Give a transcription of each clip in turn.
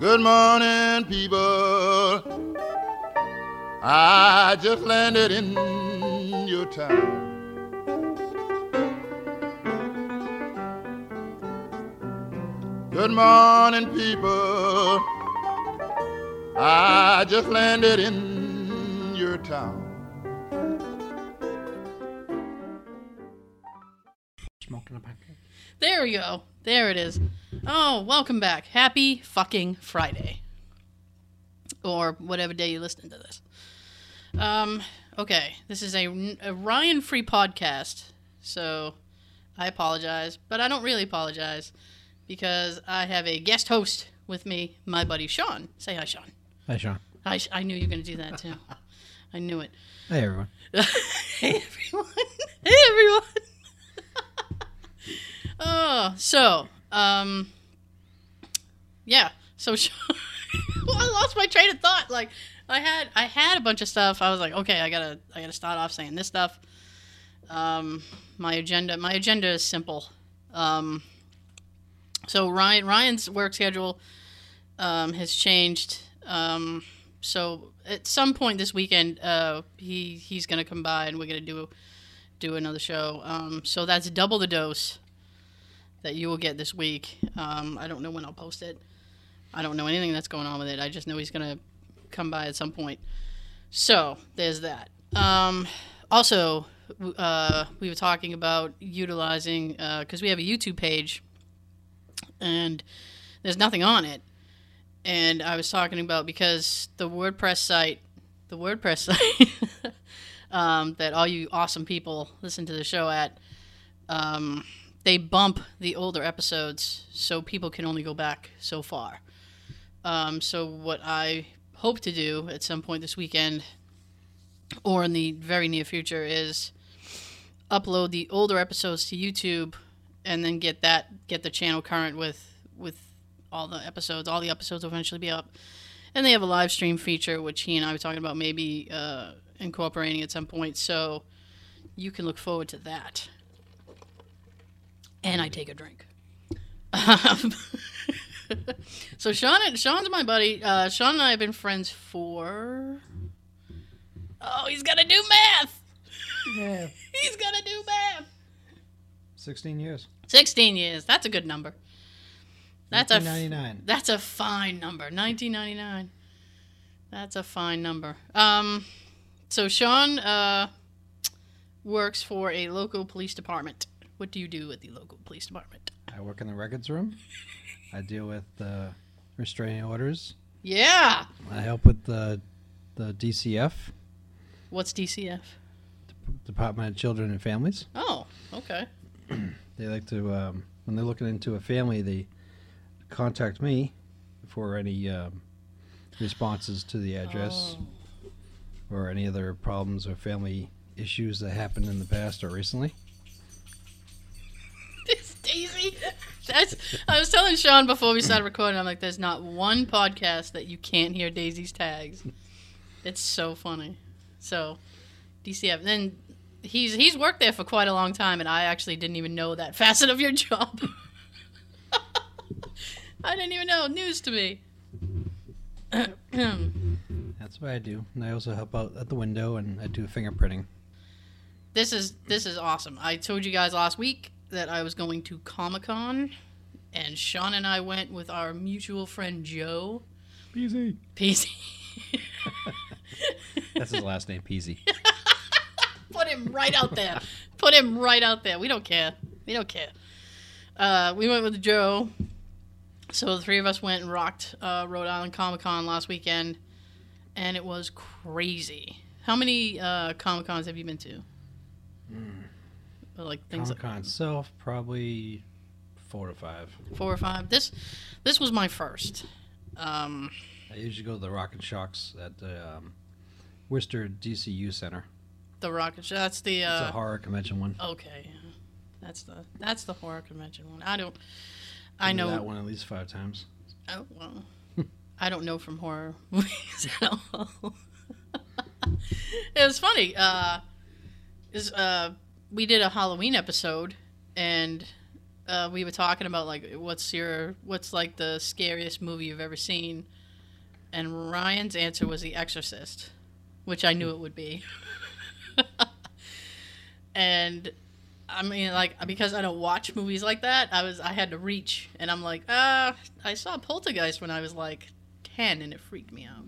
Good morning, people. I just landed in your town. Good morning, people. I just landed in your town. Smoking a pancake. There we go. There it is. Oh, welcome back. Happy fucking Friday. Or whatever day you listen to this. Okay. This is a Ryan-free podcast, so I apologize. But I don't really apologize, because I have a guest host with me, my buddy Sean. Say hi, Sean. Hi, Sean. I knew you were going to do that, too. I knew it. Hey, everyone. Hey, everyone. Hey, everyone. Oh, so, yeah. So, Sean, well, I lost my train of thought. Like, I had a bunch of stuff. I was like, okay, I gotta start off saying this stuff. My agenda is simple. So Ryan's work schedule has changed. So at some point this weekend, he's gonna come by and we're gonna do another show. So that's double the dose that you will get this week. I don't know when I'll post it. I don't know anything that's going on with it. I just know he's gonna come by at some point. So there's that. Also, we were talking about utilizing because we have a YouTube page. And there's nothing on it. And I was talking about because the WordPress site that all you awesome people listen to the show at, they bump the older episodes so people can only go back so far. So what I hope to do at some point this weekend or in the very near future is upload the older episodes to YouTube and then get the channel current with all the episodes. All the episodes will eventually be up. And they have a live stream feature, which he and I were talking about maybe incorporating at some point. So you can look forward to that. And I take a drink. So Sean's my buddy. Sean and I have been friends for... Oh, he's got to do math! Yeah. He's got to do math! 16 years. 16 years. That's a good number. That's 1999. That's a fine number. 1999. That's a fine number. So Sean works for a local police department. What do you do at the local police department? I work in the records room. I deal with restraining orders. Yeah. I help with the DCF. What's DCF? Department of Children and Families. Oh, okay. They like to, when they're looking into a family, they contact me for any responses to the address or any other problems or family issues that happened in the past or recently. It's Daisy. I was telling Sean before we started recording, I'm like, there's not one podcast that you can't hear Daisy's tags. It's so funny. So, DCF. Then... He's worked there for quite a long time, and I actually didn't even know that facet of your job. I didn't even know. News to me. That's what I do, and I also help out at the window, and I do fingerprinting. This is awesome. I told you guys last week that I was going to Comic Con, and Sean and I went with our mutual friend Joe. Peasy. That's his last name, Peasy. Put him right out there. We don't care. We went with Joe. So the three of us went and rocked Rhode Island Comic Con last weekend. And it was crazy. How many Comic Cons have you been to? Like things Comic Con itself, probably 4 or 5. 4 or 5. This was my first. I usually go to the Rock and Shocks at the Worcester DCU Center. The Rocket Show. That's the. It's a horror convention one. Okay, that's the horror convention one. I know that one at least 5 times. Oh well, I don't know from horror movies at all. It was funny. We did a Halloween episode, and we were talking about, like, what's like the scariest movie you've ever seen? And Ryan's answer was The Exorcist, which I knew it would be. And I mean, like, because I don't watch movies like that, I had to reach, and I'm like, I saw Poltergeist when I was like 10, and it freaked me out.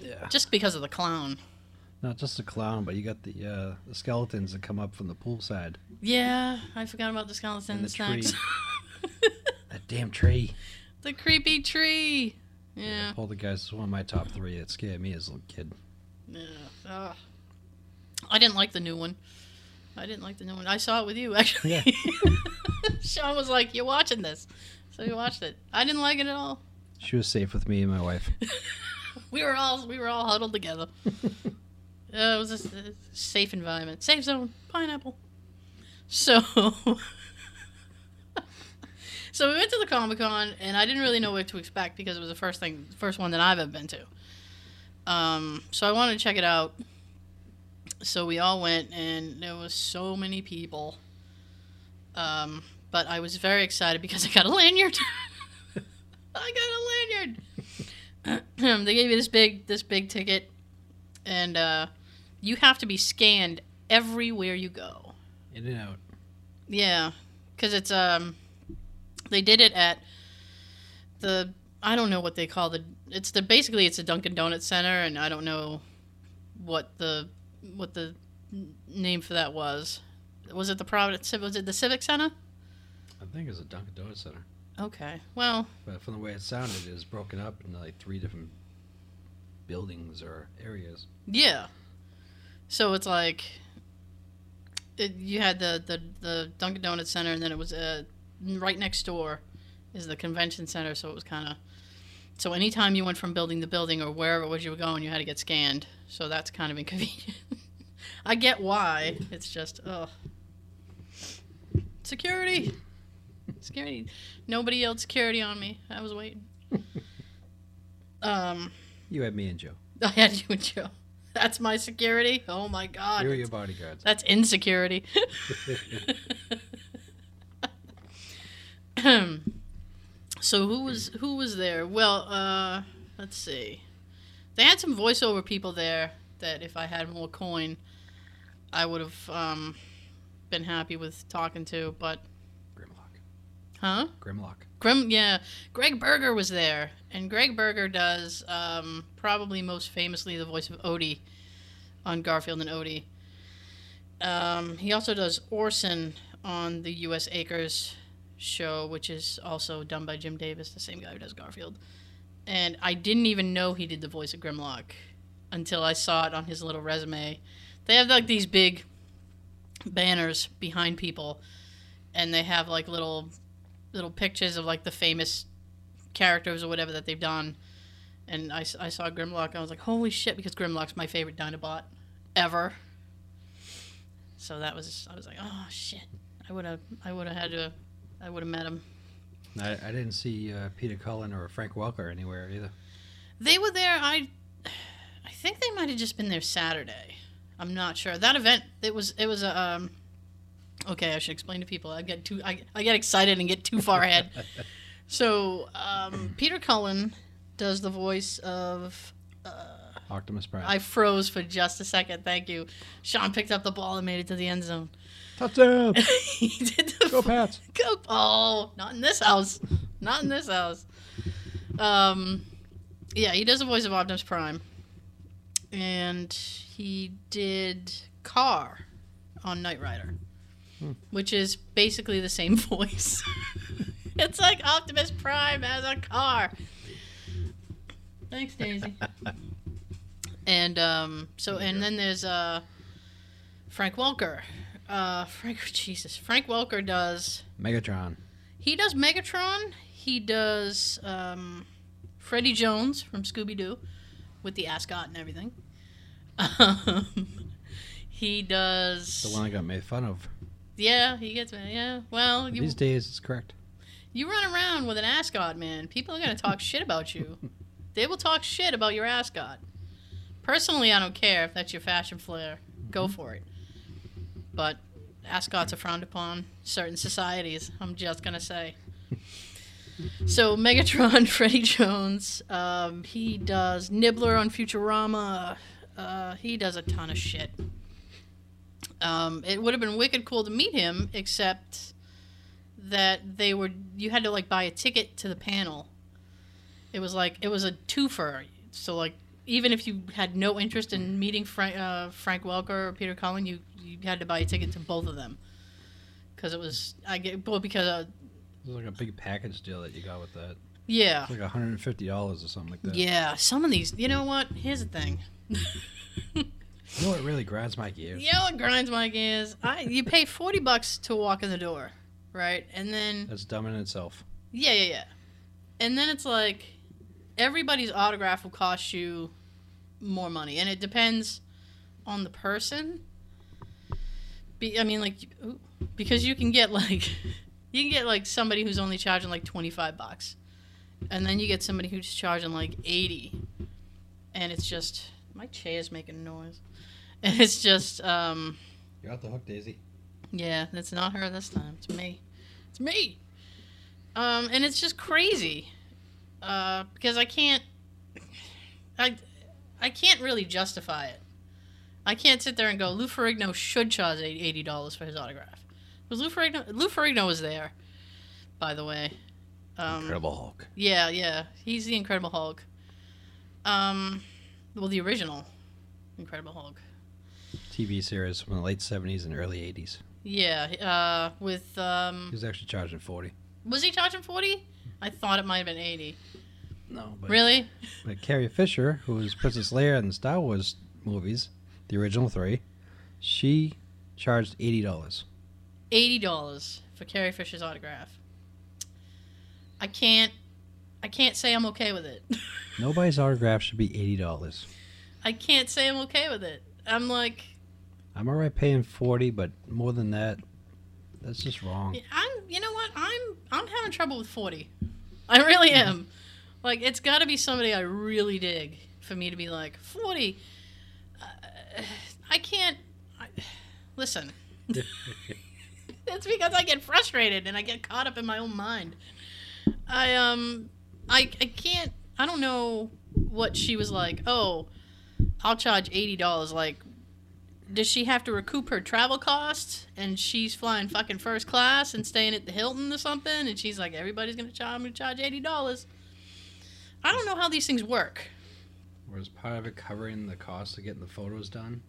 Yeah. Just because of the clown. Not just the clown, but you got the skeletons that come up from the poolside. Yeah, I forgot about the skeletons and the snacks. Tree. That damn tree. The creepy tree. Yeah. Poltergeist is one of my top 3. It scared me as a little kid. Yeah. I didn't like the new one. I saw it with you, actually. Yeah. Sean was like, "You're watching this," so we watched it. I didn't like it at all. She was safe with me and my wife. we were all huddled together. It was a safe environment, safe zone, pineapple. So we went to the Comic-Con, and I didn't really know what to expect because it was the first one that I've ever been to. So I wanted to check it out. So we all went, and there was so many people. But I was very excited because I got a lanyard. They gave me this big ticket, and you have to be scanned everywhere you go. In and out. Yeah, because it's they did it at the, I don't know what they call the, it's the, basically it's a Dunkin' Donuts Center, and I don't know what the name for that was. Was it the Providence? Was it the Civic Center? I think it was a Dunkin' Donuts Center. Okay, well. But from the way it sounded, it was broken up into like 3 different buildings or areas. Yeah. So it's like you had the Dunkin' Donuts Center, and then it was right next door is the convention center. So it was kind of, so anytime you went from building to building or wherever it was you were going, you had to get scanned. So that's kind of inconvenient. I get why. It's just, ugh. Security. Scary. Nobody yelled security on me. I was waiting. You had me and Joe. I had you and Joe. That's my security? Oh, my God. You were your bodyguards. That's insecurity. So who was there? Well, let's see. They had some voiceover people there that if I had more coin, I would have been happy with talking to, but... Huh? Grimlock. Yeah. Greg Berger was there, and Greg Berger does probably most famously the voice of Odie on Garfield and Odie. He also does Orson on the U.S. Acres show, which is also done by Jim Davis, the same guy who does Garfield. And I didn't even know he did the voice of Grimlock until I saw it on his little resume. They have like these big banners behind people, and they have like little pictures of, like, the famous characters or whatever that they've done. And I saw Grimlock, and I was like, holy shit, because Grimlock's my favorite Dinobot ever. So that was, I was like, oh, shit. I would have met him. I didn't see Peter Cullen or Frank Welker anywhere either. They were there, I think they might have just been there Saturday. I'm not sure. That event, it was a, okay, I should explain to people. I get excited and get too far ahead. So, Peter Cullen does the voice of... Optimus Prime. I froze for just a second. Thank you. Sean picked up the ball and made it to the end zone. Touchdown! He did the... Go Pats! Go! Oh, not in this house. Not in this house. Yeah, he does the voice of Optimus Prime. And he did Carr on Knight Rider. Which is basically the same voice. It's like Optimus Prime has a car. Thanks, Daisy. And then there's Frank Welker. Frank Welker does Megatron. He does Megatron. He does Freddy Jones from Scooby-Doo with the ascot and everything. He does the one I got made fun of. Yeah, he gets me. Yeah, well... These days, it's correct. You run around with an ascot, man. People are going to talk shit about you. They will talk shit about your ascot. Personally, I don't care if that's your fashion flair. Go for it. But ascots are frowned upon, certain societies, I'm just going to say. So Megatron, Freddy Jones, he does Nibbler on Futurama. He does a ton of shit. It would have been wicked cool to meet him, except that they were, you had to like buy a ticket to the panel. It was like, it was a twofer. So like, even if you had no interest in meeting Frank Welker or Peter Cullen, you had to buy a ticket to both of them. Because it was, it was like a big package deal that you got with that. Yeah. It's like $150 or something like that. Yeah. Some of these, you know what? Here's the thing. You know what really grinds my gears? You know what grinds my gears? You pay $40 to walk in the door, right? And then... That's dumb in itself. Yeah. And then it's like, everybody's autograph will cost you more money. And it depends on the person. Because you can get like... You can get, like, somebody who's only charging, like, $25. And then you get somebody who's charging, like, $80. And it's just... My chair's making noise. And it's just, You're out the hook, Daisy. Yeah, that's not her this time. It's me. It's me! And it's just crazy. Because I can't... I can't really justify it. I can't sit there and go, Lou Ferrigno should charge $80 for his autograph. Was Lou Ferrigno was there, by the way. Incredible Hulk. Yeah. He's the Incredible Hulk. Well, the original Incredible Hulk. TV series from the late 70s and early 80s. Yeah, with... he was actually charging 40. Was he charging 40? I thought it might have been 80. No, but... Really? But Carrie Fisher, who was Princess Leia in the Star Wars movies, the original three, she charged $80. $80 for Carrie Fisher's autograph. I can't say I'm okay with it. Nobody's autograph should be $80. I can't say I'm okay with it. I'm like... I'm alright paying $40, but more than that, that's just wrong. You know what? I'm having trouble with $40. I really am. Like, it's got to be somebody I really dig for me to be like, $40. I can't... Listen. It's because I get frustrated and I get caught up in my own mind. I can't, I don't know what she was like, oh, I'll charge $80. Like, does she have to recoup her travel costs? And she's flying fucking first class and staying at the Hilton or something? And she's like, everybody's going to charge $80. I don't know how these things work. Was part of it covering the cost of getting the photos done?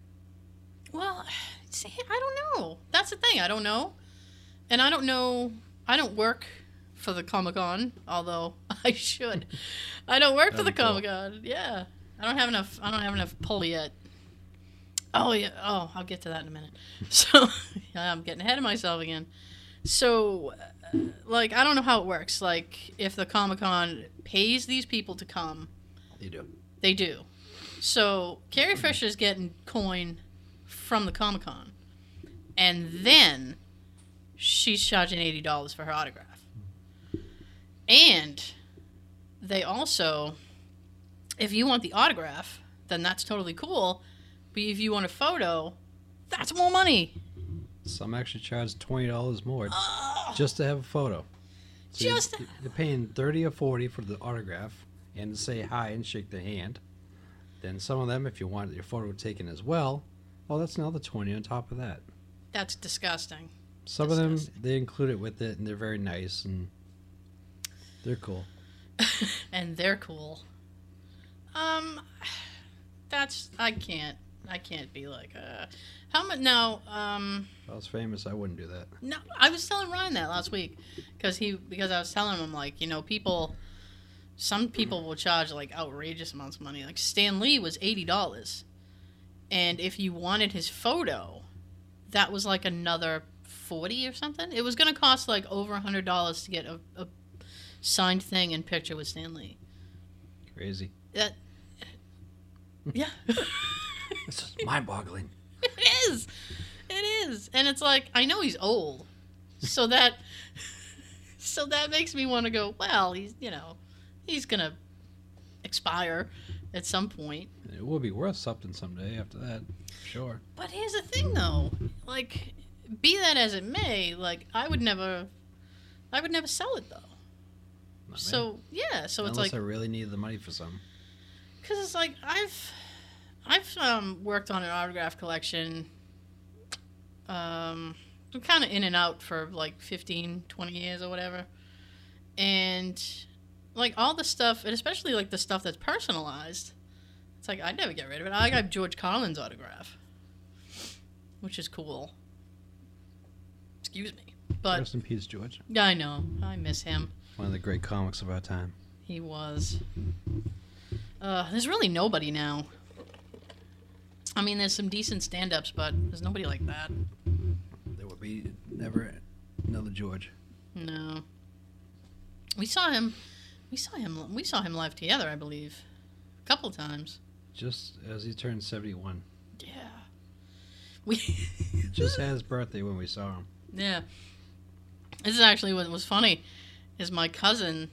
Well, see, I don't know. That's the thing, I don't know. And I don't know, I don't work for the Comic-Con, although I should. I don't work for the Comic-Con, yeah. I don't have enough pull yet. Oh, yeah, I'll get to that in a minute. So, I'm getting ahead of myself again. So, like, I don't know how it works. Like, if the Comic-Con pays these people to come. They do. So, Carrie Fisher's getting coin from the Comic-Con. And then, she's charging $80 for her autograph. And they also, if you want the autograph, then that's totally cool. But if you want a photo, that's more money. Some actually charge $20 more just to have a photo. So just they're paying $30 or $40 for the autograph and to say hi and shake their hand. Then some of them, if you want your photo taken as well, that's another $20 on top of that. That's disgusting. Some of them, they include it with it, and they're very nice and... They're cool. And they're cool. I can't be like, how much, no, If I was famous, I wouldn't do that. No, I was telling Ryan that last week, because I was telling him, like, you know, some people will charge, like, outrageous amounts of money. Like, Stan Lee was $80. And if you wanted his photo, that was, like, another $40 or something. It was going to cost, like, over $100 to get a signed thing and picture with Stan Lee. Crazy. Yeah. This is mind-boggling. It is. And it's like, I know he's old. So that makes me want to go, well, he's going to expire at some point. It will be worth something someday after that. Sure. But here's the thing, though. Like, Be that as it may, like, I would never sell it, though. Not so, me. Yeah, so unless it's like... I really needed the money for something. Because it's like, I've worked on an autograph collection. I'm kind of in and out for, like, 15, 20 years or whatever. And, like, all the stuff, and especially, like, the stuff that's personalized, it's like, I'd never get rid of it. I got George Carlin's autograph, which is cool. Excuse me. But rest in peace, George. Yeah, I know. I miss him. One of the great comics of our time. He was. There's really nobody now. I mean, there's some decent stand-ups, but there's nobody like that. There would be never another George. No. We saw him live together, I believe. A couple times. Just as he turned 71. Yeah. We just had his birthday when we saw him. Yeah. This is actually what was funny, is my cousin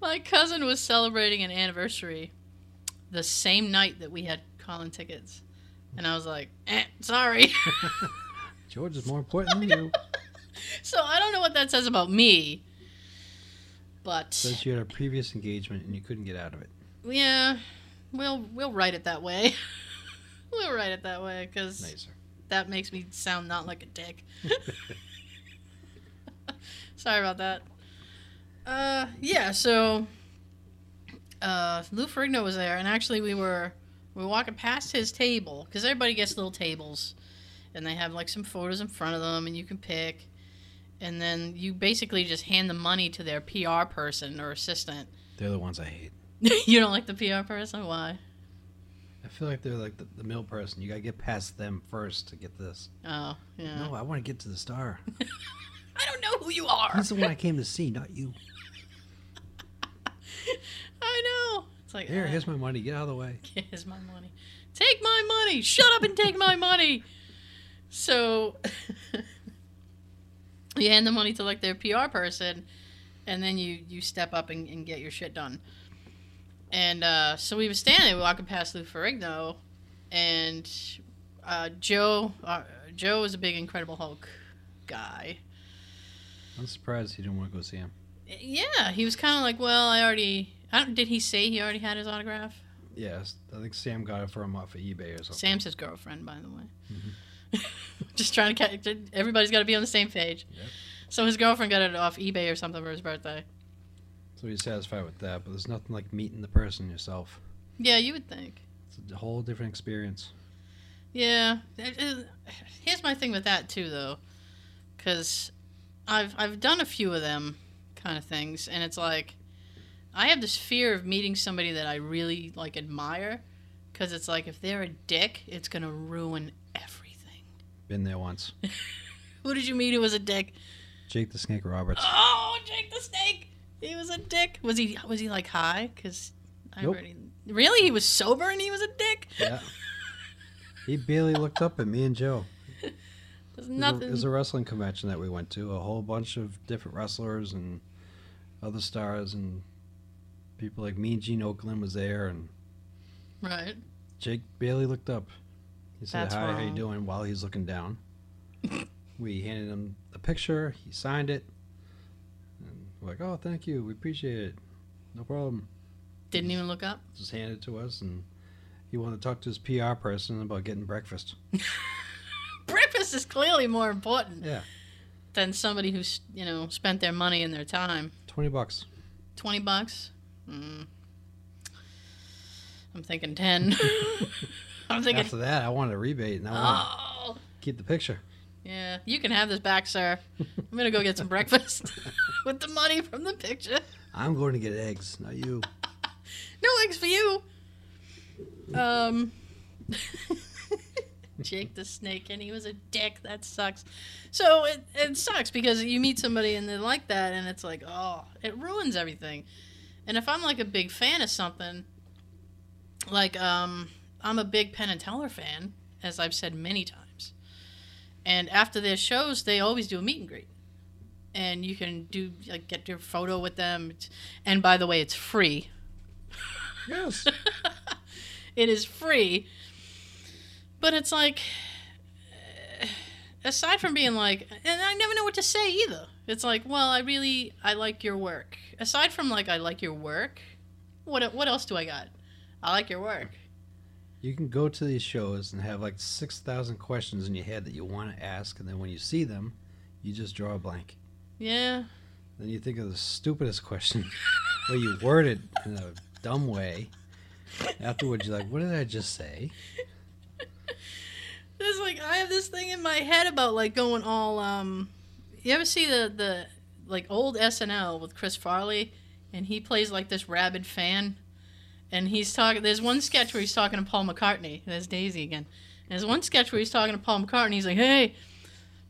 was celebrating an anniversary the same night that we had Colin tickets. And I was like, sorry. George is more important than you. So I don't know what that says about me. But since you had a previous engagement and you couldn't get out of it. Yeah. We'll write it that way. We'll write it that way, because... Nicer. That makes me sound not like a dick. Sorry about that. So Lou Ferrigno was there, and actually we were walking past his table, because everybody gets little tables, and they have like some photos in front of them, and you can pick, and then you basically just hand the money to their PR person or assistant. They're the ones I hate. You don't like the PR person? Why? I feel like they're like the middle person. You gotta get past them first to get this. Oh, yeah. No, I want to get to the star. I don't know who you are. That's the one I came to see, not you. I know. It's like, here's my money. Get out of the way. Here's my money. Take my money. Shut up and take my money. So you hand the money to like their PR person, and then you step up and get your shit done. And so we were standing, walking past Lou Ferrigno, and Joe is a big Incredible Hulk guy. I'm surprised he didn't want to go see him. Yeah, he was kind of like, well, did he say he already had his autograph? Yes, I think Sam got it for him off of eBay or something. Sam's his girlfriend, by the way. Mm-hmm. Just trying to catch, everybody's got to be on the same page. Yep. So his girlfriend got it off eBay or something for his birthday. So he's satisfied with that, but there's nothing like meeting the person yourself. Yeah, you would think. It's a whole different experience. Yeah. Here's my thing with that, too, though, because I've done a few of them kind of things, and it's like I have this fear of meeting somebody that I really, like, admire, because it's like if they're a dick, it's going to ruin everything. Been there once. Who did you meet who was a dick? Jake the Snake Roberts. Oh, Jake the Snake! He was a dick. Was he like high? Cause nope. Really? He was sober and he was a dick? Yeah. He barely looked up at me and Joe. There's nothing. It was a wrestling convention that we went to. A whole bunch of different wrestlers and other stars and people like me and Gene Oakland was there. And right. Jake barely looked up. He said, that's hi, wrong. How you doing? While he's looking down. We handed him a picture. He signed it. We're like, oh, thank you. We appreciate it. No problem. Didn't even look up? Just handed it to us, and he wanted to talk to his PR person about getting breakfast. Breakfast is clearly more important than somebody who's, spent their money and their time. $20. $20? Mm. I'm thinking 10. I'm thinking... After that, I wanted a rebate, and I wanted to keep the picture. Yeah, you can have this back, sir. I'm going to go get some breakfast with the money from the picture. I'm going to get eggs, not you. No eggs for you. Jake the Snake, and he was a dick. That sucks. So it sucks because you meet somebody and they're like that, and it's like, oh, it ruins everything. And if I'm like a big fan of something, like I'm a big Penn and Teller fan, as I've said many times. And after their shows, they always do a meet and greet. And you can get your photo with them. And by the way, it's free. Yes. It is free. But it's like, aside from being like, and I never know what to say either. It's like, well, I like your work. Aside from like, I like your work, what else do I got? I like your work. You can go to these shows and have like 6,000 questions in your head that you want to ask, and then when you see them, you just draw a blank. Yeah. Then you think of the stupidest question where you word it in a dumb way. Afterwards, you're like, what did I just say? It's like, I have this thing in my head about, like, going all, you ever see the like, old SNL with Chris Farley? And he plays, like, this rabid fan. And he's talking, there's one sketch where he's talking to Paul McCartney. There's Daisy again. And there's one sketch where he's talking to Paul McCartney. He's like, hey,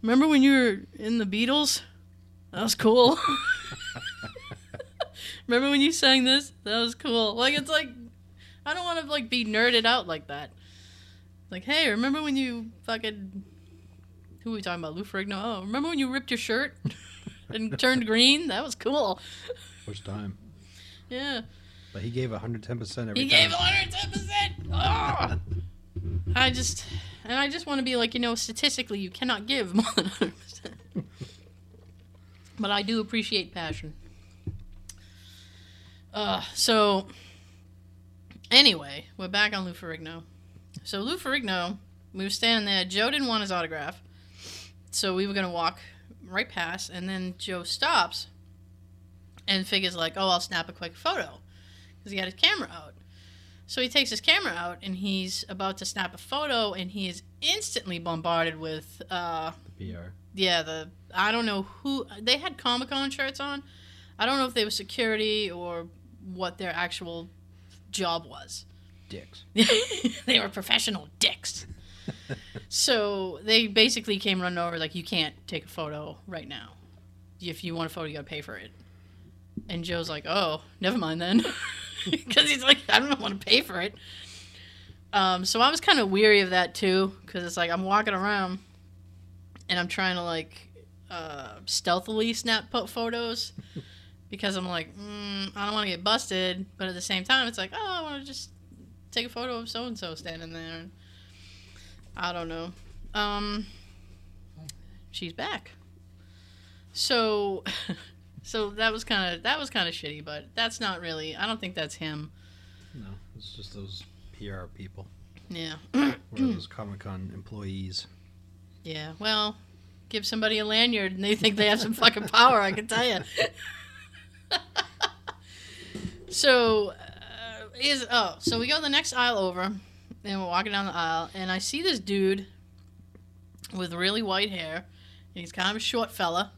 remember when you were in the Beatles? That was cool. Remember when you sang this? That was cool. Like, it's like, I don't want to, like, be nerded out like that. Like, hey, remember when you fucking... Who are we talking about? Lou Ferrigno? Oh, remember when you ripped your shirt and turned green? That was cool. First time. Yeah. But he gave 110% every time. He gave 110%! Oh! I just want to be like, you know, statistically, you cannot give more than 100%. But I do appreciate passion. So... Anyway, we're back on Lou Ferrigno. So Lou Ferrigno, we were standing there. Joe didn't want his autograph, so we were going to walk right past, and then Joe stops and figures like, oh, I'll snap a quick photo, because he got his camera out. So he takes his camera out, and he's about to snap a photo, and he is instantly bombarded with... the PR. Yeah, I don't know who... They had Comic-Con shirts on. I don't know if they were security or what their actual... job was. Dicks. They were professional dicks. So they basically came running over like, you can't take a photo right now. If you want a photo, you gotta pay for it. And Joe's like, oh, never mind then. Because he's like, I don't want to pay for it. So I was kind of weary of that too, because it's like, I'm walking around and I'm trying to like stealthily snap photos. Because I'm like, I don't want to get busted. But at the same time, it's like, oh, I want to just take a photo of so-and-so standing there. I don't know. She's back. So that was kind of shitty, but that's not really, I don't think that's him. No, it's just those PR people. Yeah. Or those Comic-Con employees. Yeah, well, give somebody a lanyard and they think they have some fucking power, I can tell you. So, so we go the next aisle over, and we're walking down the aisle, and I see this dude with really white hair, and he's kind of a short fella,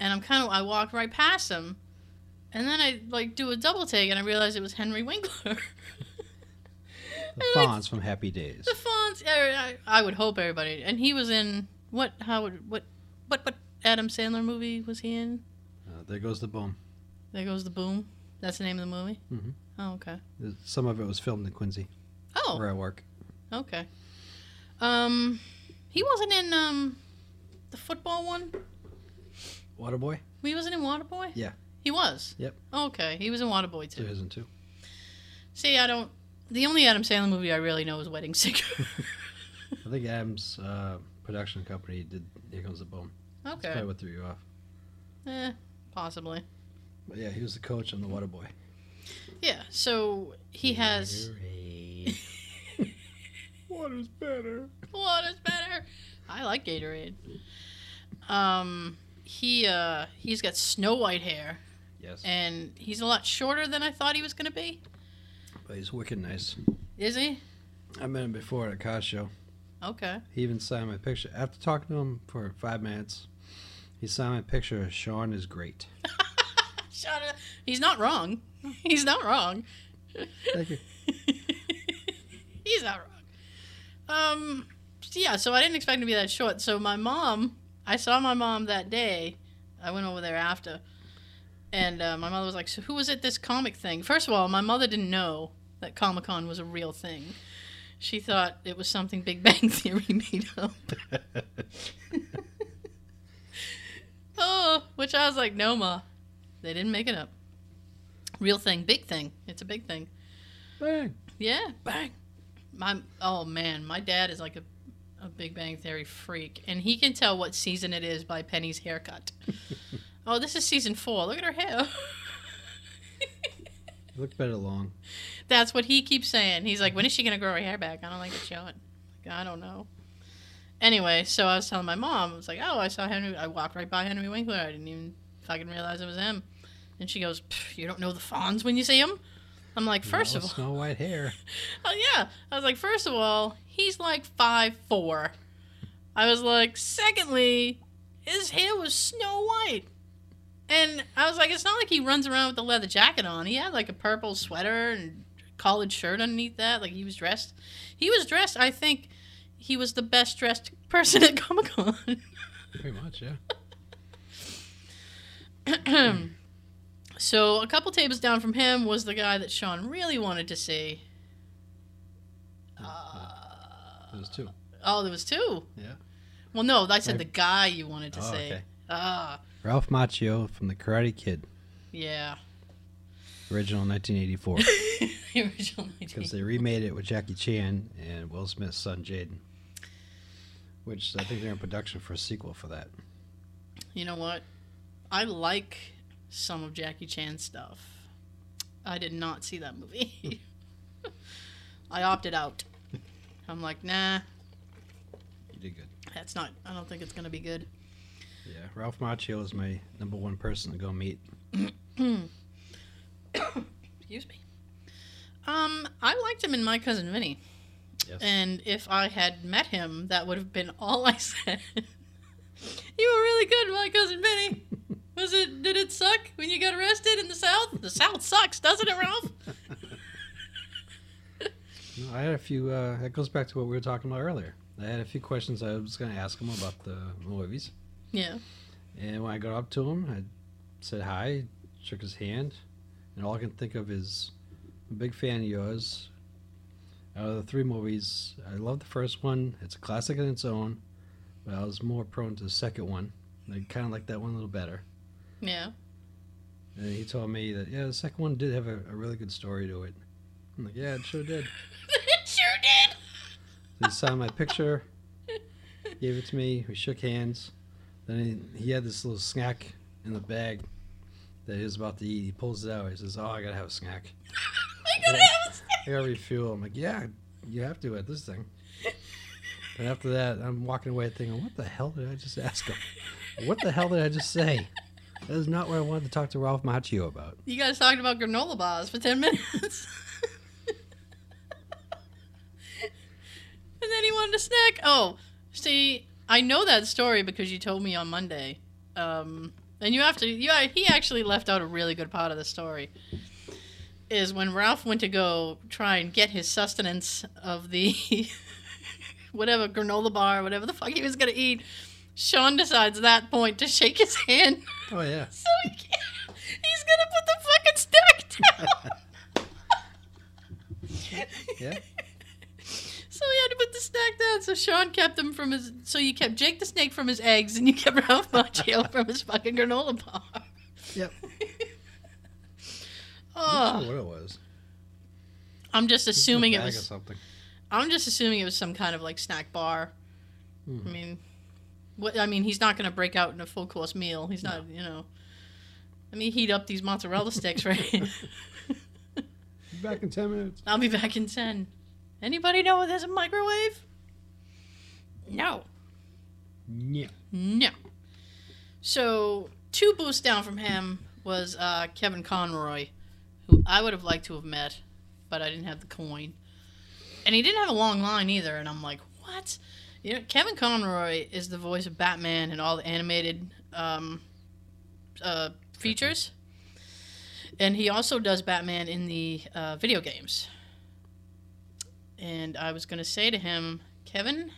and I walk right past him, and then I, like, do a double take, and I realize it was Henry Winkler. The Fonz from Happy Days. The Fonz, I would hope everybody, and he was in, what Adam Sandler movie was he in? There Goes the Boom. There Goes the Boom? That's the name of the movie? Mm-hmm. Oh, okay. Some of it was filmed in Quincy. Oh. Where I work. Okay. He wasn't in the football one? Waterboy? He wasn't in Waterboy? Yeah. He was? Yep. Okay. He was in Waterboy, too. He was in, too. See, the only Adam Sandler movie I really know is Wedding Singer. I think Adam's production company did There Goes the Boom. Okay. That's probably what threw you off. Possibly. But yeah, he was the coach on the Waterboy. Yeah, so he has... Water's better. Water's better. I like Gatorade. He's got snow white hair. Yes. And he's a lot shorter than I thought he was going to be. But he's wicked nice. Is he? I met him before at a car show. Okay. He even signed my picture. After talking to him for 5 minutes... He signed my picture. Sean is great. Sean, he's not wrong. He's not wrong. Thank you. He's not wrong. Yeah, so I didn't expect him to be that short. So I saw my mom that day. I went over there after. And my mother was like, so who was at this comic thing? First of all, my mother didn't know that Comic-Con was a real thing. She thought it was something Big Bang Theory made up. Oh, which I was like, no, Ma. They didn't make it up. Real thing. Big thing. It's a big thing. Bang. Yeah. Bang. My dad is like a a Big Bang Theory freak, and he can tell what season it is by Penny's haircut. Oh, this is season 4. Look at her hair. It looked better long. That's what he keeps saying. He's like, when is she going to grow her hair back? I don't like it showing. Like, I don't know. Anyway, so I was telling my mom, I was like, oh, I saw Henry. I walked right by Henry Winkler. I didn't even fucking realize it was him. And she goes, you don't know the Fonz when you see him? I'm like, first of all. Snow White hair. Oh, yeah. I was like, first of all, he's like 5'4". I was like, secondly, his hair was snow white. And I was like, it's not like he runs around with a leather jacket on. He had like a purple sweater and collared shirt underneath that. Like he was dressed. He was dressed. I think he was the best dressed person at Comic-Con. Pretty much, yeah. So a couple tables down from him was the guy that Sean really wanted to see. There was 2. Oh, there was 2? Yeah. Well, no, I said the guy you wanted to see. Okay. Ralph Macchio from The Karate Kid. Yeah. Original 1984. The original 1984. Because they remade it with Jackie Chan and Will Smith's son, Jaden. Which I think they're in production for a sequel for that. You know what? I like some of Jackie Chan's stuff. I did not see that movie. I opted out. I'm like, nah. You did good. That's not, I don't think it's going to be good. Yeah, Ralph Macchio is my #1 person to go meet. Excuse me. I liked him in My Cousin Vinny. Yes. And if I had met him, that would have been all I said. You were really good in My Cousin Vinny. Was it? Did it suck when you got arrested in the South? The South sucks, doesn't it, Ralph? No, I had a few. That goes back to what we were talking about earlier. I had a few questions I was going to ask him about the movies. Yeah. And when I got up to him, I said hi, shook his hand, and all I can think of is, I'm a big fan of yours. Out of the 3 movies, I love the first one. It's a classic in its own, but I was more prone to the second one. I kind of like that one a little better. Yeah. And he told me that, yeah, the second one did have a really good story to it. I'm like, yeah, it sure did. It sure did! So he saw my picture, gave it to me, we shook hands. Then he had this little snack in the bag that he was about to eat. He pulls it out. He says, oh, I got to have a snack. I got to refuel. I'm like, yeah, you have to at this thing. And after that, I'm walking away thinking, what the hell did I just ask him? What the hell did I just say? That is not what I wanted to talk to Ralph Macchio about. You guys talked about granola bars for 10 minutes. And then he wanted a snack. Oh, see, I know that story because you told me on Monday, and he actually left out a really good part of the story. Is when Ralph went to go try and get his sustenance of the whatever granola bar, whatever the fuck he was gonna eat. Sean decides at that point to shake his hand. Oh yeah. So he's gonna put the fucking snack down. Yeah. So he had to put the snack down. So Sean kept him from his. So you kept Jake the Snake from his eggs, and you kept Ralph Macchio from his fucking granola bar. Yep. I don't know what it was. I'm just assuming it was something. I'm just assuming it was some kind of like snack bar. Mm-hmm. I mean, what? I mean, he's not going to break out in a full course meal. He's not, you know. Let me heat up these mozzarella sticks, right? Be back in 10 minutes. I'll be back in 10. Anybody know there's a microwave? No. No. No. So 2 booths down from him was Kevin Conroy, who I would have liked to have met, but I didn't have the coin. And he didn't have a long line either, and I'm like, what? You know, Kevin Conroy is the voice of Batman and all the animated features. And he also does Batman in the video games. And I was going to say to him, Kevin,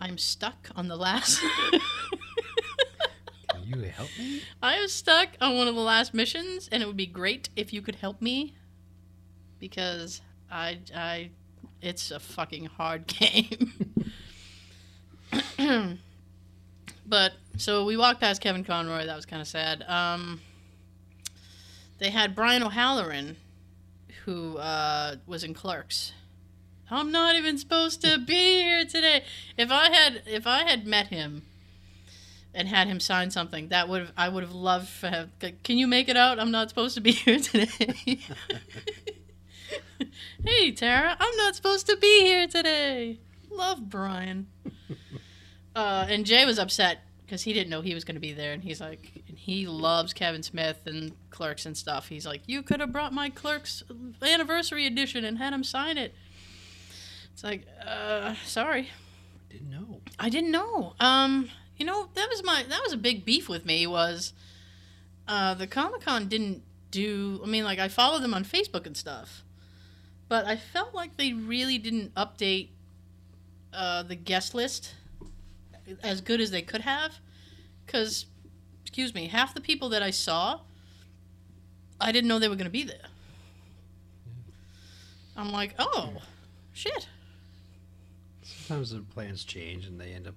I'm stuck on the last... Can you help me? I was stuck on one of the last missions, and it would be great if you could help me. Because I it's a fucking hard game. But, so we walked past Kevin Conroy. That was kind of sad. They had Brian O'Halloran, who was in Clerks. I'm not even supposed to be here today. If I had met him and had him sign something, that would have, I would have loved for him. Can you make it out? I'm not supposed to be here today. Hey, Tara, I'm not supposed to be here today. Love, Brian. And Jay was upset because he didn't know he was going to be there. And he's like, and he loves Kevin Smith and Clerks and stuff. He's like, you could have brought my Clerks anniversary edition and had him sign it. It's like, sorry. I didn't know. You know, that was a big beef with me was the Comic-Con didn't do, I mean, like, I followed them on Facebook and stuff, but I felt like they really didn't update the guest list as good as they could have, because, excuse me, half the people that I saw, I didn't know they were going to be there. I'm like, oh, shit. Sometimes the plans change and they end up,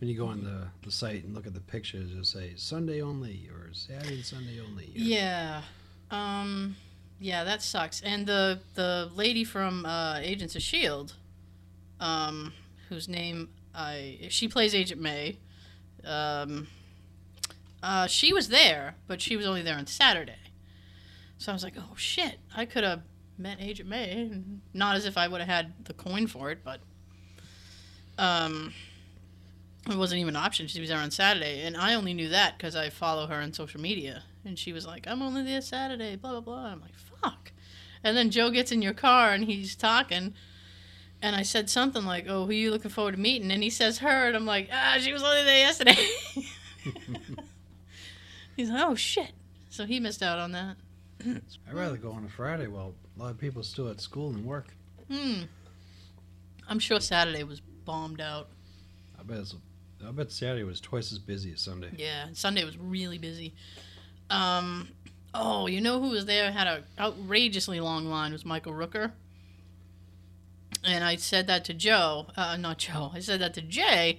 when you go on the site and look at the pictures, it'll say Sunday only or Saturday and Sunday only. Yeah. Yeah, that sucks. And the lady from Agents of S.H.I.E.L.D., whose name she plays Agent May, she was there, but she was only there on Saturday. So I was like, oh, shit, I could have met Agent May. Not as if I would have had the coin for it, but... it wasn't even an option. She was there on Saturday, and I only knew that because I follow her on social media. And she was like, I'm only there Saturday, blah, blah, blah. I'm like, fuck. And then Joe gets in your car, and he's talking, and I said something like, oh, who are you looking forward to meeting? And he says her, and I'm like, she was only there yesterday. He's like, oh, shit. So he missed out on that. I'd rather go on a Friday while a lot of people are still at school and work. I'm sure Saturday was bombed out. I bet Saturday was twice as busy as Sunday. Yeah, Sunday was really busy. Oh, you know who was there? Had an outrageously long line was Michael Rooker. And I said that to Joe. Not Joe. I said that to Jay.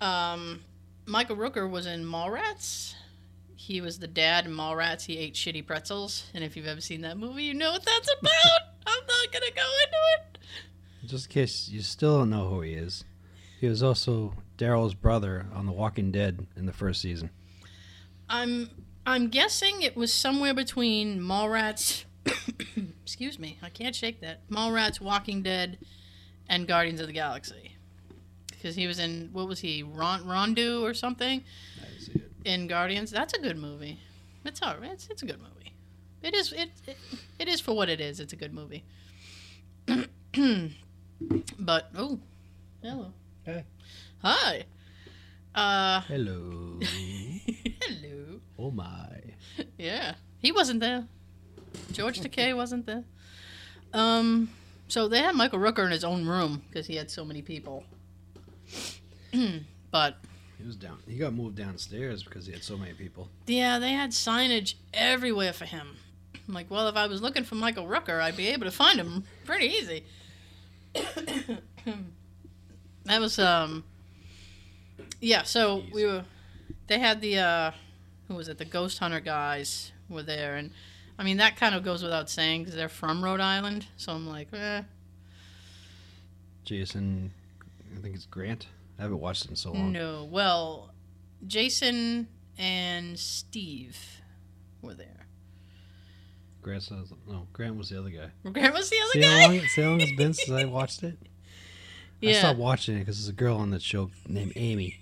Michael Rooker was in Mallrats. He was the dad in Mallrats. He ate shitty pretzels. And if you've ever seen that movie, you know what that's about. I'm not going to go into it. Just in case you still don't know who he is. He was also Daryl's brother on The Walking Dead in the first season. I'm guessing it was somewhere between Mallrats, excuse me, I can't shake that, Mallrats, Walking Dead, and Guardians of the Galaxy. Because he was in, what was he, Rondu or something? I didn't see it. In Guardians. That's a good movie. It's all right. It's a good movie. It is for what it is. It's a good movie. But, oh, hello. Hi. Hello. Hello. Oh my. Yeah. He wasn't there. George Takei wasn't there. So they had Michael Rooker in his own room because he had so many people. But he was down. He got moved downstairs because he had so many people. Yeah, they had signage everywhere for him. I'm like, well, if I was looking for Michael Rooker, I'd be able to find him pretty easy. That was, yeah, so we were, they had the, who was it, the Ghost Hunter guys were there, and, I mean, that kind of goes without saying, because they're from Rhode Island, so I'm like, eh. Jason, I think it's Grant, I haven't watched it in so long. No, well, Jason and Steve were there. Grant was the other guy. Grant was the other guy? See how long it's been since I watched it? Yeah. I stopped watching it because there's a girl on that show named Amy,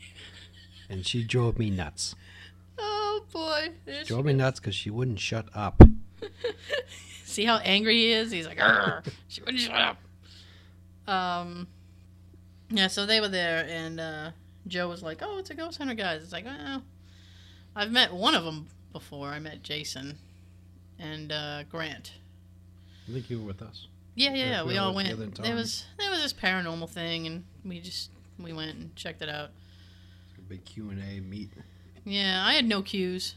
and she drove me nuts. Oh, boy. She drove me nuts because she wouldn't shut up. See how angry he is? He's like, argh, she wouldn't shut up. Yeah, so they were there, and Joe was like, oh, it's a Ghost Hunter, guys. It's like, oh, I've met one of them before. I met Jason and Grant. I think you were with us. Yeah, we all went. There was this paranormal thing, and we went and checked it out. It's a big Q&A meet. Yeah, I had no cues.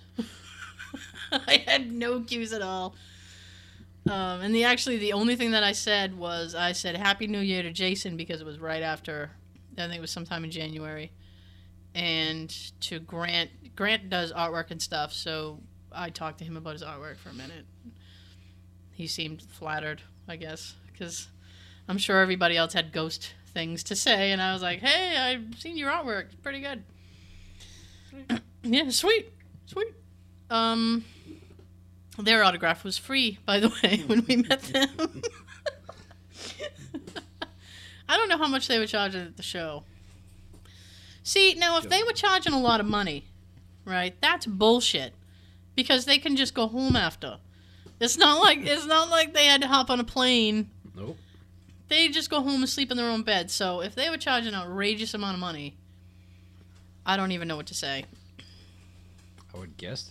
I had no cues at all. And the only thing that I said was I said Happy New Year to Jason because it was right after. I think it was sometime in January. And to Grant, Grant does artwork and stuff, so I talked to him about his artwork for a minute. He seemed flattered. I guess, because I'm sure everybody else had ghost things to say, and I was like, hey, I've seen your artwork. It's pretty good. Yeah, sweet. Sweet. Their autograph was free, by the way, when we met them. I don't know how much they were charging at the show. See, now, if they were charging a lot of money, right, that's bullshit. Because they can just go home after. It's not like they had to hop on a plane. Nope. They just go home and sleep in their own bed. So if they were charging an outrageous amount of money, I don't even know what to say. I would guess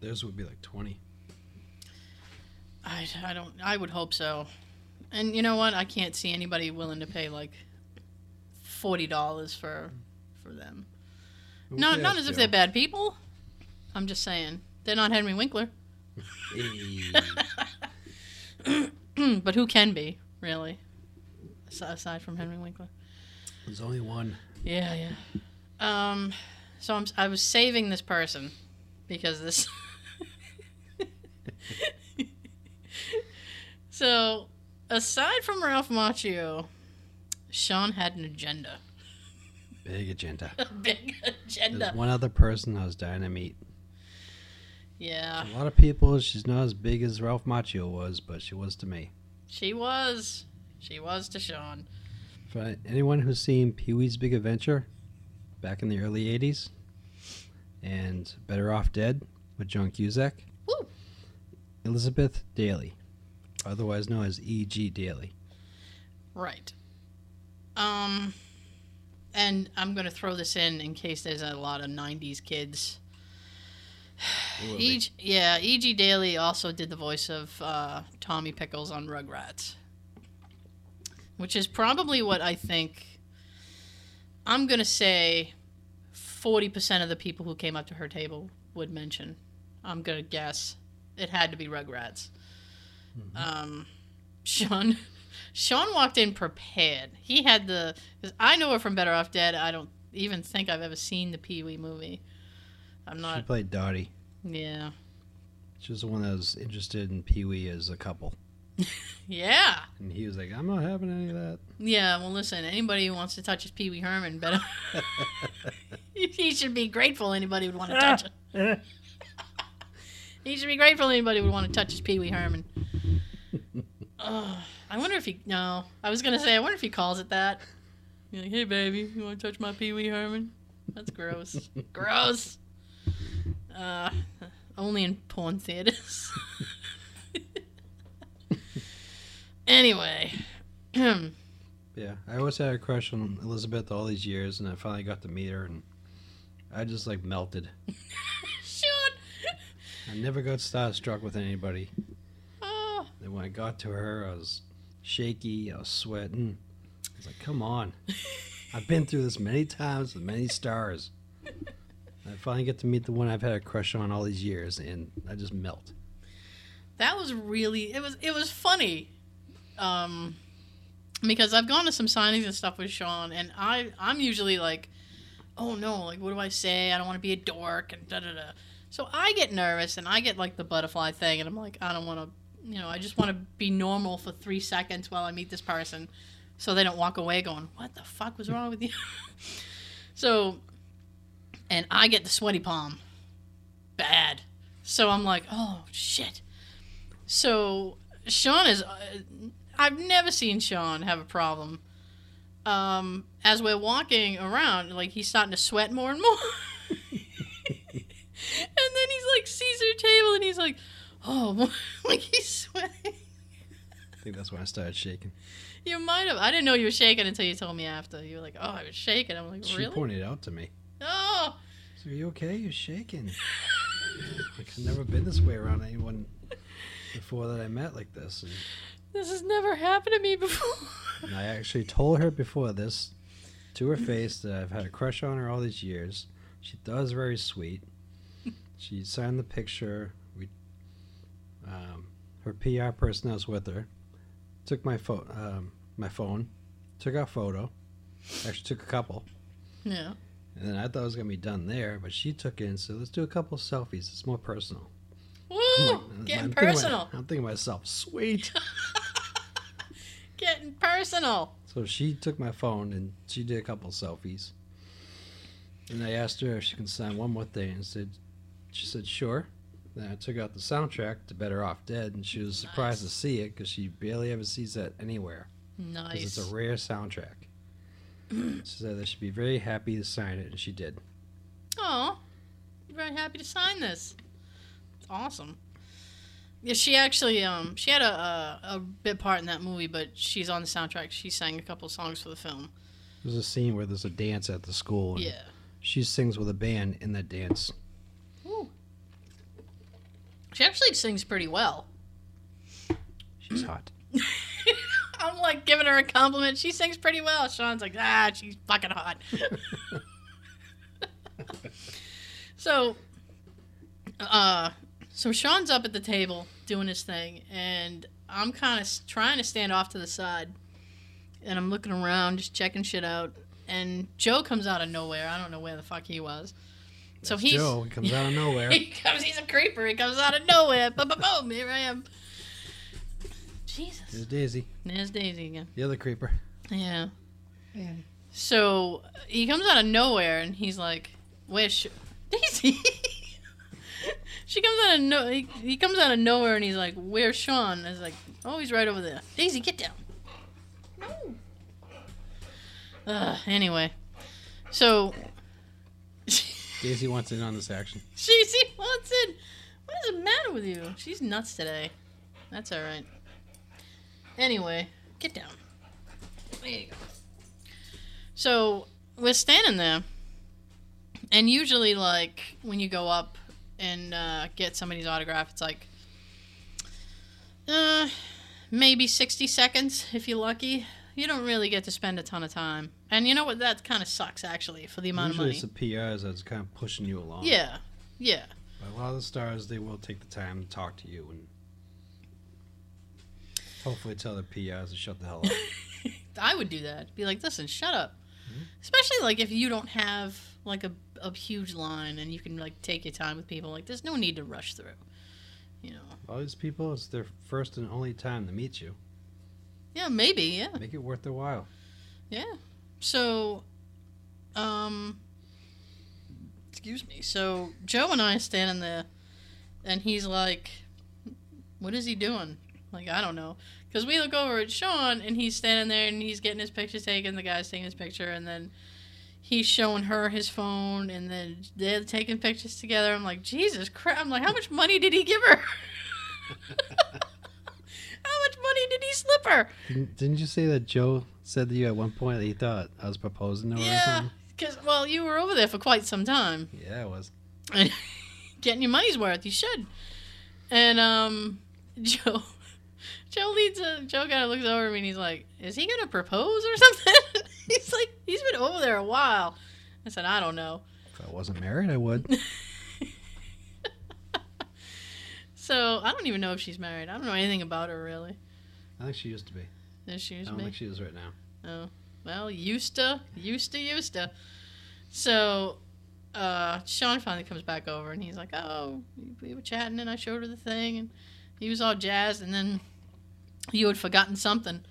those would be like 20. I would hope so. And you know what? I can't see anybody willing to pay like $40 for them. No, not as if they're bad people. I'm just saying. They're not Henry Winkler. But who can be, really? Aside from Henry Winkler. There's only one. Yeah, yeah. So I was saving this person because this... So, aside from Ralph Macchio, Sean had an agenda. Big agenda. A big agenda. There's one other person I was dying to meet. Yeah. A lot of people, she's not as big as Ralph Macchio was, but she was to me. She was. She was to Sean. For anyone who's seen Pee-wee's Big Adventure back in the early 80s and Better Off Dead with John Cusack, woo! Elizabeth Daily, otherwise known as E.G. Daily. Right. And I'm going to throw this in case there's a lot of 90s kids. E.G. Daily also did the voice of Tommy Pickles on Rugrats, which is probably what I think, I'm going to say 40% of the people who came up to her table would mention. I'm going to guess it had to be Rugrats. Mm-hmm. Sean walked in prepared. He had because I know her from Better Off Dead. I don't even think I've ever seen the Pee-wee movie. I'm not. She played Dottie. Yeah. She was the one that was interested in Pee-wee as a couple. Yeah. And he was like, I'm not having any of that. Yeah, well, listen, anybody who wants to touch his Pee-wee Herman better. He should be grateful anybody would want to touch him. He should be grateful anybody would want to touch his Pee-wee Herman. I wonder if he. No. I was going to say, I wonder if he calls it that. You're like, hey, baby, you want to touch my Pee-wee Herman? That's gross. Gross. Only in porn theaters. Anyway. Yeah, I always had a crush on Elizabeth all these years, and I finally got to meet her, and I just, like, melted. Sean! I never got starstruck with anybody. Oh. And when I got to her, I was shaky, I was sweating. I was like, come on. I've been through this many times with many stars. I finally get to meet the one I've had a crush on all these years, and I just melt. That was really... It was funny. Because I've gone to some signings and stuff with Sean, and I'm usually like, oh, no, like, what do I say? I don't want to be a dork, and da-da-da. So I get nervous, and I get, like, the butterfly thing, and I'm like, I don't want to... You know, I just want to be normal for 3 seconds while I meet this person so they don't walk away going, what the fuck was wrong with you? So... And I get the sweaty palm. Bad. So I'm like, oh, shit. So Sean is... I've never seen Sean have a problem. As we're walking around, like, he's starting to sweat more and more. And then he's like, sees her table, and he's like, oh, like, he's sweating. I think that's when I started shaking. You might have. I didn't know you were shaking until you told me after. You were like, oh, I was shaking. I'm like, really? She pointed out to me. Oh. So are you okay? You're shaking. Like, I've never been this way around anyone before that I met like this. And this has never happened to me before. And I actually told her before this, to her face, that I've had a crush on her all these years. She thought it was very sweet. She signed the picture. We, her PR person that was with her, took my phone, took our photo. Actually, took a couple. Yeah. And then I thought it was going to be done there, but she took it and said, let's do a couple of selfies. It's more personal. Woo! Getting personal. I'm thinking myself, sweet. Getting personal. So she took my phone and she did a couple selfies. And I asked her if she can sign one more thing, and she said, sure. Then I took out the soundtrack to Better Off Dead, and she was surprised to see it because she barely ever sees that anywhere. Nice. Because it's a rare soundtrack. She said I should be very happy to sign it, and she did. Oh, I'm very happy to sign this. It's awesome. Yeah, she actually she had a bit part in that movie, but she's on the soundtrack. She sang a couple songs for the film. There's a scene where there's a dance at the school. And yeah. She sings with a band in that dance. Ooh. She actually sings pretty well. She's hot. I'm like giving her a compliment. She sings pretty well. Sean's like, she's fucking hot. So Sean's up at the table doing his thing, and I'm kind of trying to stand off to the side, and I'm looking around, just checking shit out. And Joe comes out of nowhere. I don't know where the fuck he was. So Joe comes out of nowhere. He's a creeper. He comes out of nowhere. Boom! Here I am. Jesus. There's Daisy again. The other creeper. Yeah. So he comes out of nowhere, and he's like, "Where's Daisy?" He comes out of nowhere, and he's like, "Where's Sean?" And I was like, "Oh, he's right over there." Daisy, get down. No. Anyway, so Daisy wants in on this action. Daisy wants in. What is the matter with you? She's nuts today. That's all right. Anyway, get down. There you go. So we're standing there, and usually, like when you go up and get somebody's autograph, it's like maybe 60 seconds if you're lucky. You don't really get to spend a ton of time. And you know what? That kind of sucks, actually, for the amount of money. Usually it's the PRs that's kind of pushing you along. Yeah. But a lot of the stars, they will take the time to talk to you and hopefully tell the PRs to shut the hell up. I would do that. Be like, listen, shut up. Mm-hmm. Especially, like, if you don't have, like, a huge line and you can, like, take your time with people. Like, there's no need to rush through, you know. All these people, it's their first and only time to meet you. Yeah, maybe, yeah. Make it worth their while. Yeah. So, excuse me. So, Joe and I are standing there, and he's like, what is he doing? Like, I don't know. Because we look over at Sean, and he's standing there, and he's getting his picture taken, the guy's taking his picture, and then he's showing her his phone, and then they're taking pictures together. I'm like, Jesus Christ. I'm like, how much money did he give her? How much money did he slip her? Didn't you say that Joe said to you at one point that he thought I was proposing to her or something? Yeah, because, well, you were over there for quite some time. Yeah, I was. Getting your money's worth. You should. And Joe kind of looks over at me and he's like, is he going to propose or something? He's like, he's been over there a while. I said, I don't know. If I wasn't married, I would. So, I don't even know if she's married. I don't know anything about her, really. I think she used to be. I don't think she is right now. Oh. Well, used to. So, Sean finally comes back over, and he's like, oh, we were chatting, and I showed her the thing, and he was all jazzed, and then you had forgotten something.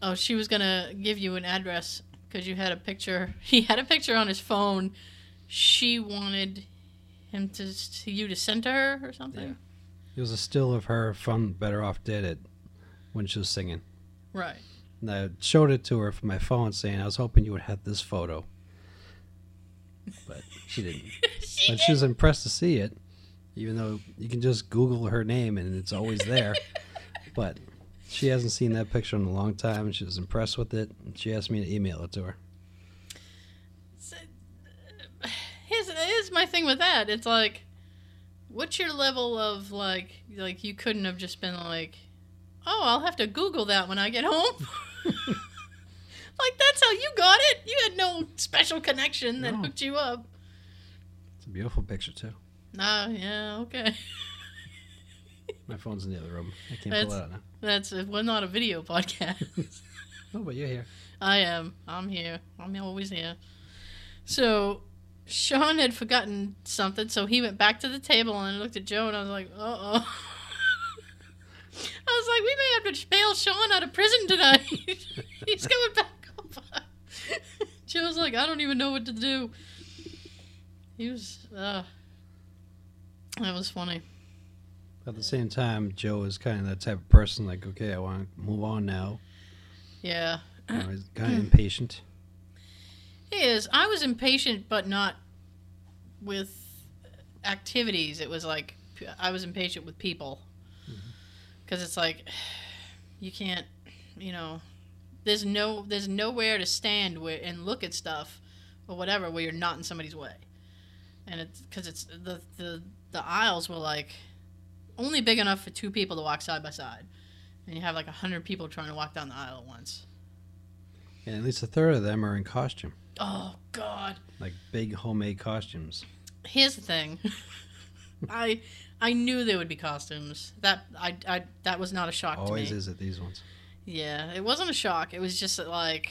Oh, she was going to give you an address, because you had a picture. He had a picture on his phone. She wanted him to send to her or something? Yeah. It was a still of her from Better Off Dead when she was singing. Right. And I showed it to her from my phone saying, I was hoping you would have this photo. But she didn't. But she was impressed to see it, even though you can just Google her name and it's always there. But she hasn't seen that picture in a long time, and she was impressed with it, and she asked me to email it to her. So, here's my thing with that. It's like, what's your level of, like you couldn't have just been like, oh, I'll have to Google that when I get home? Like, that's how you got it? You had no special connection that hooked you up. It's a beautiful picture, too. Oh, yeah, okay. My phone's in the other room. I can't pull it out now. We're not a video podcast. Oh, but you're here. I am. I'm here. I'm always here. So Sean had forgotten something, so he went back to the table and looked at Joe, and I was like, uh-oh. I was like, we may have to managed to bail Sean out of prison tonight. He's coming back over. Joe's like, I don't even know what to do. He was, that was funny. At the same time, Joe is kind of that type of person, like, okay, I want to move on now. Yeah. You know, he's kind of impatient. He is. I was impatient, but not with activities. It was like, I was impatient with people. Because it's like, you can't, you know, there's nowhere to stand where, and look at stuff or whatever where you're not in somebody's way. And it's, because it's, the aisles were like, only big enough for two people to walk side by side. And you have like 100 people trying to walk down the aisle at once. And at least a third of them are in costume. Oh, God. Like big homemade costumes. Here's the thing. I knew there would be costumes. That was not a shock to me. Always is at these ones. Yeah, it wasn't a shock. It was just like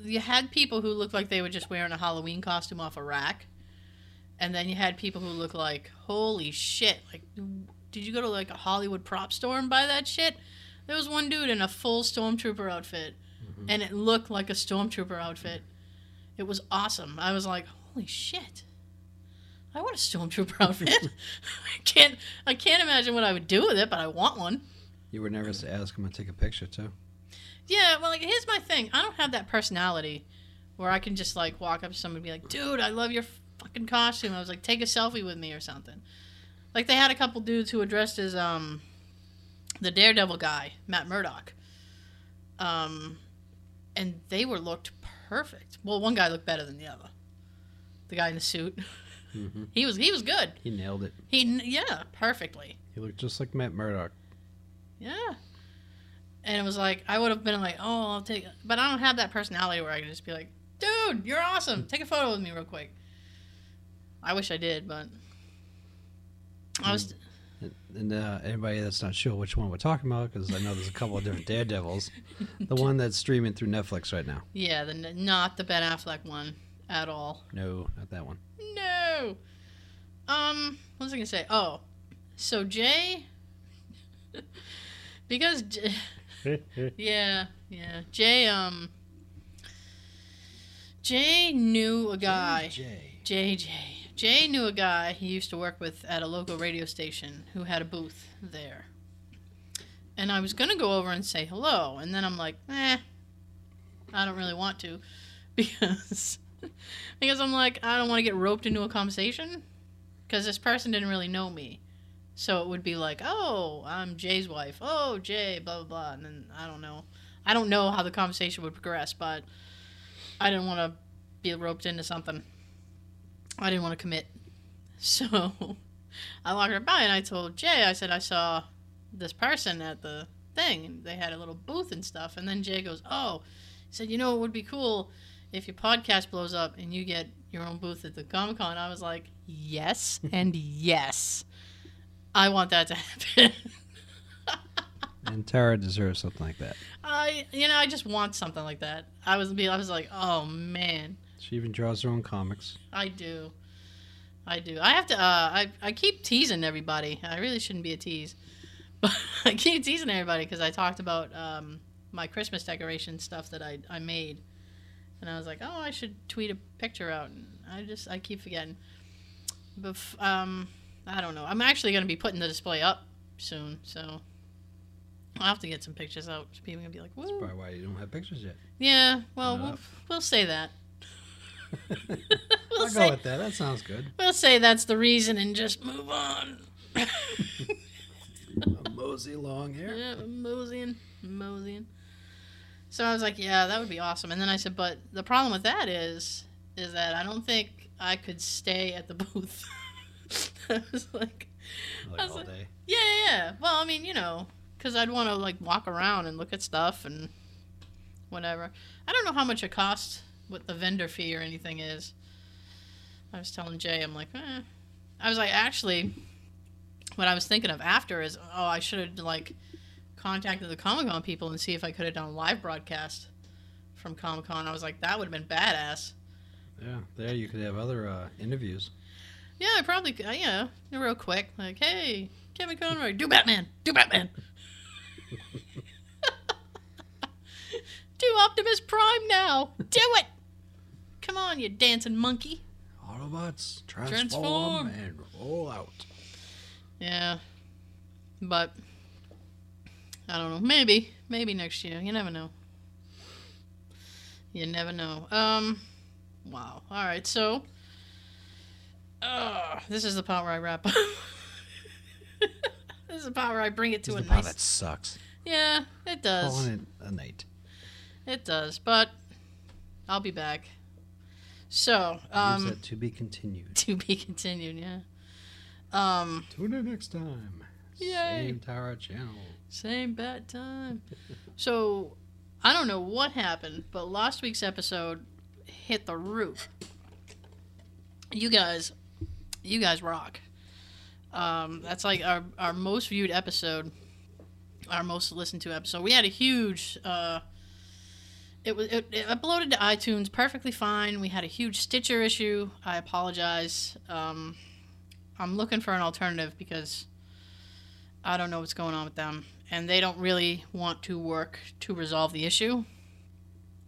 you had people who looked like they were just wearing a Halloween costume off a rack. And then you had people who look like, holy shit, like, did you go to, like, a Hollywood prop store and buy that shit? There was one dude in a full Stormtrooper outfit, and it looked like a Stormtrooper outfit. It was awesome. I was like, holy shit, I want a Stormtrooper outfit. I can't imagine what I would do with it, but I want one. You were nervous to ask him to take a picture, too. Yeah, well, like, here's my thing. I don't have that personality where I can just, like, walk up to somebody and be like, dude, I love your fucking costume. I was like, take a selfie with me or something. Like, they had a couple dudes who were dressed as the Daredevil guy, Matt Murdock, and they looked perfect. Well, one guy looked better than the other, the guy in the suit. He was good. He nailed it. Yeah, perfectly. He looked just like Matt Murdock. Yeah. And it was like, I would have been like, oh, I'll take it. But I don't have that personality where I can just be like, dude, you're awesome, take a photo with me real quick. I wish I did, but I was. And anybody that's not sure which one we're talking about, because I know there's a couple of different Daredevils. The one that's streaming through Netflix right now. Yeah, not the Ben Affleck one at all. No, not that one. No. What was I gonna say? Oh, so Jay, because Jay knew a guy. Jay knew a guy he used to work with at a local radio station who had a booth there. And I was going to go over and say hello. And then I'm like, I don't really want to. Because I'm like, I don't want to get roped into a conversation. Because this person didn't really know me. So it would be like, oh, I'm Jay's wife. Oh, Jay, blah, blah, blah. And then I don't know. I don't know how the conversation would progress, but I didn't want to be roped into something. I didn't want to commit. So I walked right by and I told Jay, I said, I saw this person at the thing and they had a little booth and stuff. And then Jay goes, oh, he said, you know, it would be cool if your podcast blows up and you get your own booth at the Comic Con. I was like, yes and yes. I want that to happen. And Tara deserves something like that. I just want something like that. I was like, oh, man. She even draws her own comics. I do. I have to, I keep teasing everybody. I really shouldn't be a tease. But I keep teasing everybody because I talked about my Christmas decoration stuff that I made. And I was like, oh, I should tweet a picture out. And I keep forgetting. But, I don't know. I'm actually going to be putting the display up soon, so I'll have to get some pictures out. People are going to be like, woo. That's probably why you don't have pictures yet. Yeah, well, we'll say that. I'll go with that. That sounds good. We'll say that's the reason and just move on. Mosey along here. Yeah, moseying. So I was like, yeah, that would be awesome. And then I said, but the problem with that is that I don't think I could stay at the booth. I was like, all day. Yeah. Well, I mean, you know, because I'd want to like walk around and look at stuff and whatever. I don't know how much it costs. What the vendor fee or anything is. I was telling Jay, I'm like, I was like, actually, what I was thinking of after is, oh, I should have like contacted the Comic Con people and see if I could have done a live broadcast from Comic Con. I was like, that would have been badass. Yeah, there you could have other interviews. Yeah, I probably, real quick, like, hey, Kevin Conroy, do Batman. do Optimus Prime now. Do it. Come on, you dancing monkey. Autobots, transform and roll out. Yeah. But I don't know. Maybe next year. You never know. You never know. Wow. All right. So, this is the part where I wrap up. This is the part where I bring it to a nice. This is the part that sucks. Yeah, it does. Calling it a night. It does, but I'll be back. So, is that to be continued? To be continued. Yeah. Tune in next time. Yay. Same Tara channel. Same bad time. So, I don't know what happened, but last week's episode hit the roof. You guys rock. That's like our most viewed episode, our most listened to episode. We had a huge. It uploaded to iTunes perfectly fine. We had a huge Stitcher issue. I apologize. I'm looking for an alternative because I don't know what's going on with them, and they don't really want to work to resolve the issue,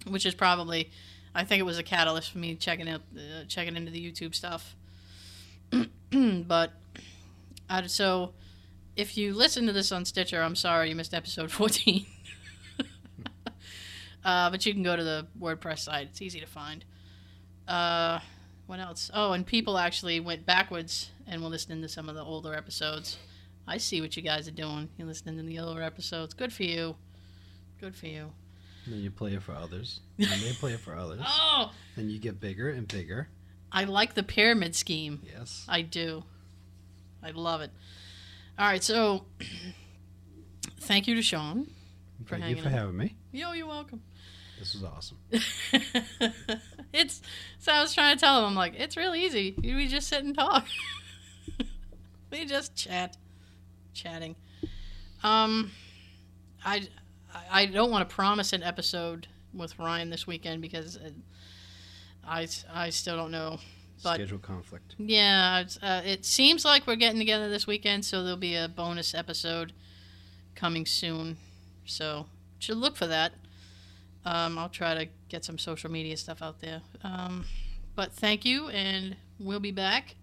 which is probably, I think it was a catalyst for me checking into the YouTube stuff. But so if you listen to this on Stitcher, I'm sorry you missed episode 14. But you can go to the WordPress site. It's easy to find. What else? Oh, and people actually went backwards and were listening to some of the older episodes. I see what you guys are doing. You're listening to the older episodes. Good for you. Good for you. And then you play it for others. And they play it for others. Oh! Then you get bigger and bigger. I like the pyramid scheme. Yes. I do. I love it. All right, so thank you to Sean for hanging out. Thank you for having me. Yo, you're welcome. This was awesome. So I was trying to tell him, I'm like, it's real easy. We just sit and talk. We just chatting. I don't want to promise an episode with Ryan this weekend because I still don't know. But schedule conflict. Yeah, it seems like we're getting together this weekend, so there'll be a bonus episode coming soon. So should look for that. I'll try to get some social media stuff out there. But thank you, and we'll be back.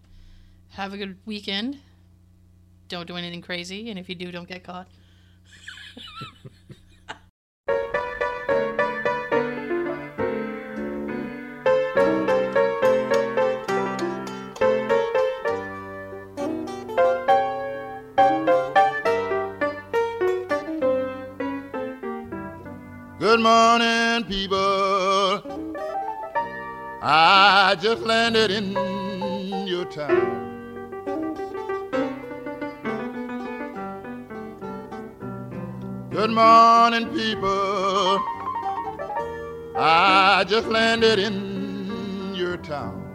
Have a good weekend. Don't do anything crazy, and if you do, don't get caught. Good morning, people. I just landed in your town. Good morning, people. I just landed in your town.